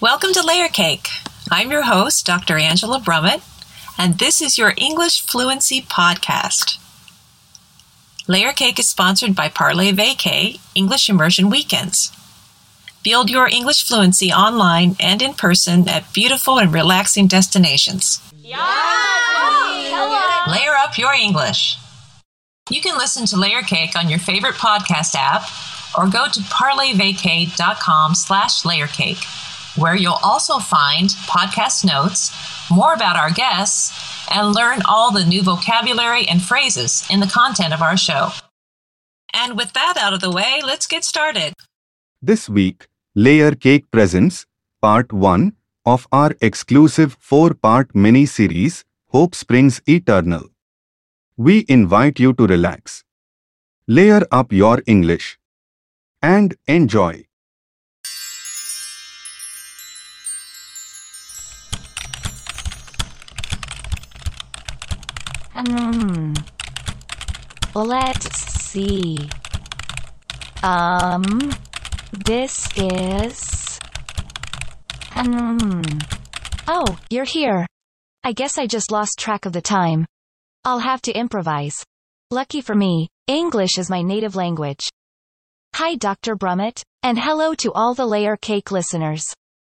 Welcome to Layer Cake. I'm your host, Dr. Angela Brummett, and this is your English Fluency Podcast. Layer Cake is sponsored by Parlay Vacay English Immersion Weekends. Build your English fluency online and in person at beautiful and relaxing destinations. Yeah. Layer up your English. You can listen to Layer Cake on your favorite podcast app or go to parlayvacay.com/layercake. where you'll also find podcast notes, more about our guests, and learn all the new vocabulary and phrases in the content of our show. And with that out of the way, let's get started. This week, Layer Cake presents Part 1 of our exclusive 4-part mini-series, Hope Springs Eternal. We invite you to relax, layer up your English, and enjoy. Let's see. This is... Oh, you're here. I guess I just lost track of the time. I'll have to improvise. Lucky for me, English is my native language. Hi, Dr. Brummett, and hello to all the Layer Cake listeners.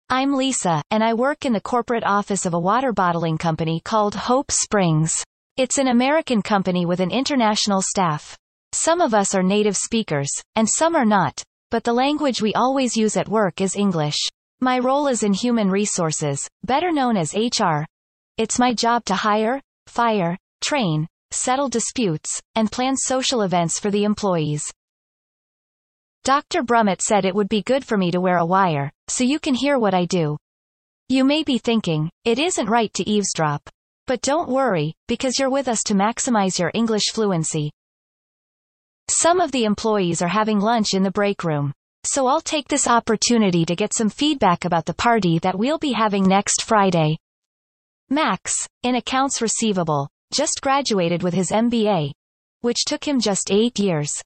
I'm Lisa, and I work in the corporate office of a water bottling company called Hope Springs. It's an American company with an international staff. Some of us are native speakers, and some are not, but the language we always use at work is English. My role is in human resources, better known as HR. It's my job to hire, fire, train, settle disputes, and plan social events for the employees. Dr. Brummett said it would be good for me to wear a wire, so you can hear what I do. You may be thinking, it isn't right to eavesdrop. But don't worry, because you're with us to maximize your English fluency. Some of the employees are having lunch in the break room, so I'll take this opportunity to get some feedback about the party that we'll be having next Friday. Max, in accounts receivable, just graduated with his MBA, which took him just 8 years.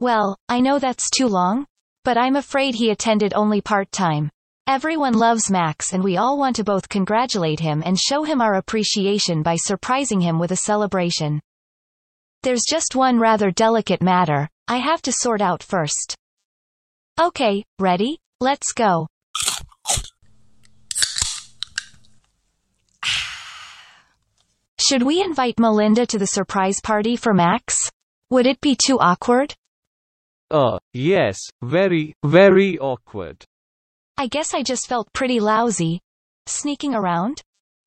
Well, I know that's too long, but I'm afraid he attended only part-time. Everyone loves Max, and we all want to both congratulate him and show him our appreciation by surprising him with a celebration. There's just one rather delicate matter I have to sort out first. Okay, ready? Let's go. Should we invite Melinda to the surprise party for Max? Would it be too awkward? Yes, very, very awkward. I guess I just felt pretty lousy. Sneaking around?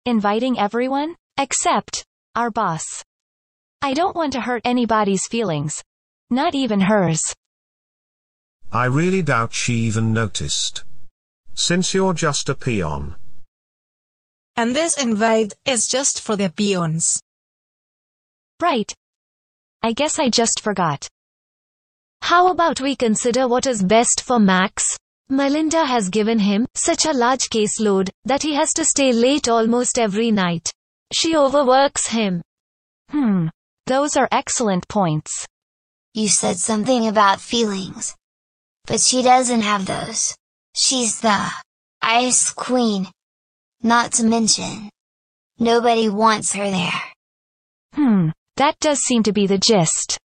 Inviting everyone? Except our boss. I don't want to hurt anybody's feelings. Not even hers. I really doubt she even noticed, since you're just a peon. And this invite is just for the peons. Right. I guess I just forgot. How about we consider what is best for Max? Melinda has given him such a large caseload that he has to stay late almost every night. She overworks him. Those are excellent points. You said something about feelings. But she doesn't have those. She's the ice queen. Not to mention, nobody wants her there. That does seem to be the gist.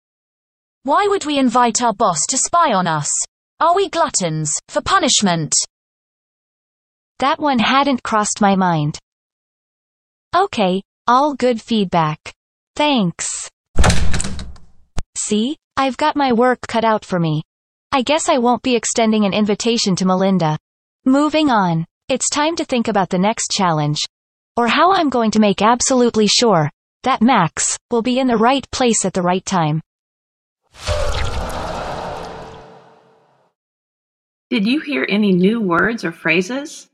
Why would we invite our boss to spy on us? Are we gluttons, for punishment? That one hadn't crossed my mind. Okay, all good feedback. Thanks. See, I've got my work cut out for me. I guess I won't be extending an invitation to Melinda. Moving on, it's time to think about the next challenge. Or how I'm going to make absolutely sure that Max will be in the right place at the right time. Did you hear any new words or phrases?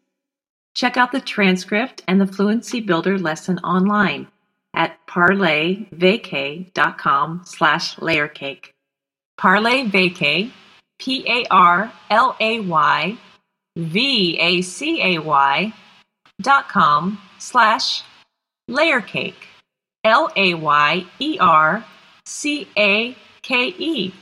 Check out the transcript and the Fluency Builder lesson online at parlayvacay.com/layercake. Parlay Vacay, parlayvacay.com/layercake, LAYERCAKE.